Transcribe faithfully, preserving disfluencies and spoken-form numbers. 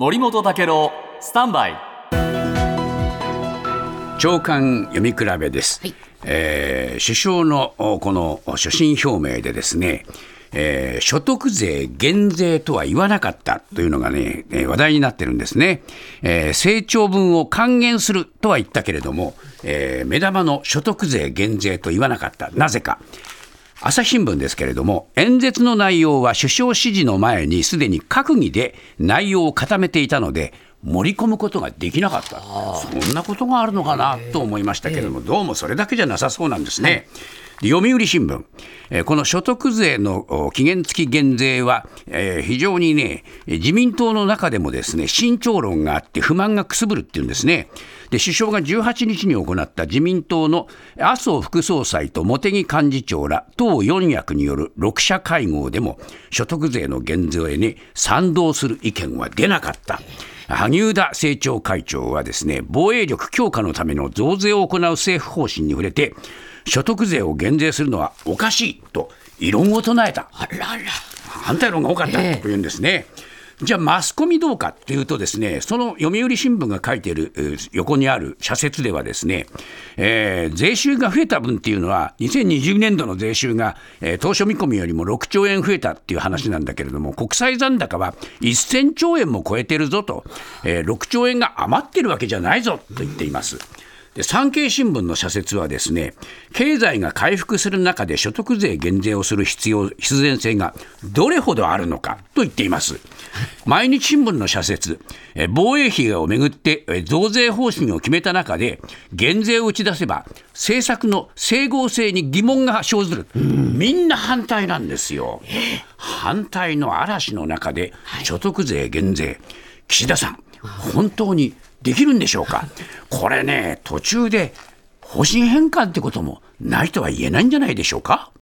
森本武郎スタンバイ長官読み比べです、はい。えー、首相のこの所信表明でですね、えー、所得税減税とは言わなかったというのがね話題になってるんですね。えー、成長分を還元するとは言ったけれども、えー、目玉の所得税減税と言わなかった。なぜか。朝日新聞ですけれども、演説の内容は首相指示の前にすでに閣議で内容を固めていたので盛り込むことができなかった。そんなことがあるのかなと思いましたけれども、どうもそれだけじゃなさそうなんですね。読売新聞、この所得税の期限付き減税は非常にね、自民党の中でもですね、慎重論があって不満がくすぶるっていうんですね。で、首相がじゅうはちにちに行った自民党の麻生副総裁と茂木幹事長ら党よん役によるろく者会合でも所得税の減税に賛同する意見は出なかった。萩生田政調会長はですね、防衛力強化のための増税を行う政府方針に触れて、所得税を減税するのはおかしいと異論を唱えた。あらあら、反対論が多かったというんですね。えー、じゃあマスコミどうかというとですね、その読売新聞が書いている横にある社説ではですね、えー、税収が増えた分っていうのはにせんにじゅうねんどの税収が、えー、当初見込みよりもろくちょうえん増えたっていう話なんだけれども、国債残高はせんちょうえんも超えてるぞと、えー、ろくちょうえんが余ってるわけじゃないぞと言っています。で、産経新聞の社説はですね、経済が回復する中で所得税減税をする必要必然性がどれほどあるのかと言っています。毎日新聞の社説、防衛費をめぐって増税方針を決めた中で減税を打ち出せば政策の整合性に疑問が生ずる。みんな反対なんですよ。反対の嵐の中で所得税減税、岸田さん本当にできるんでしょうか。これね、途中で方針変換ってこともないとは言えないんじゃないでしょうか。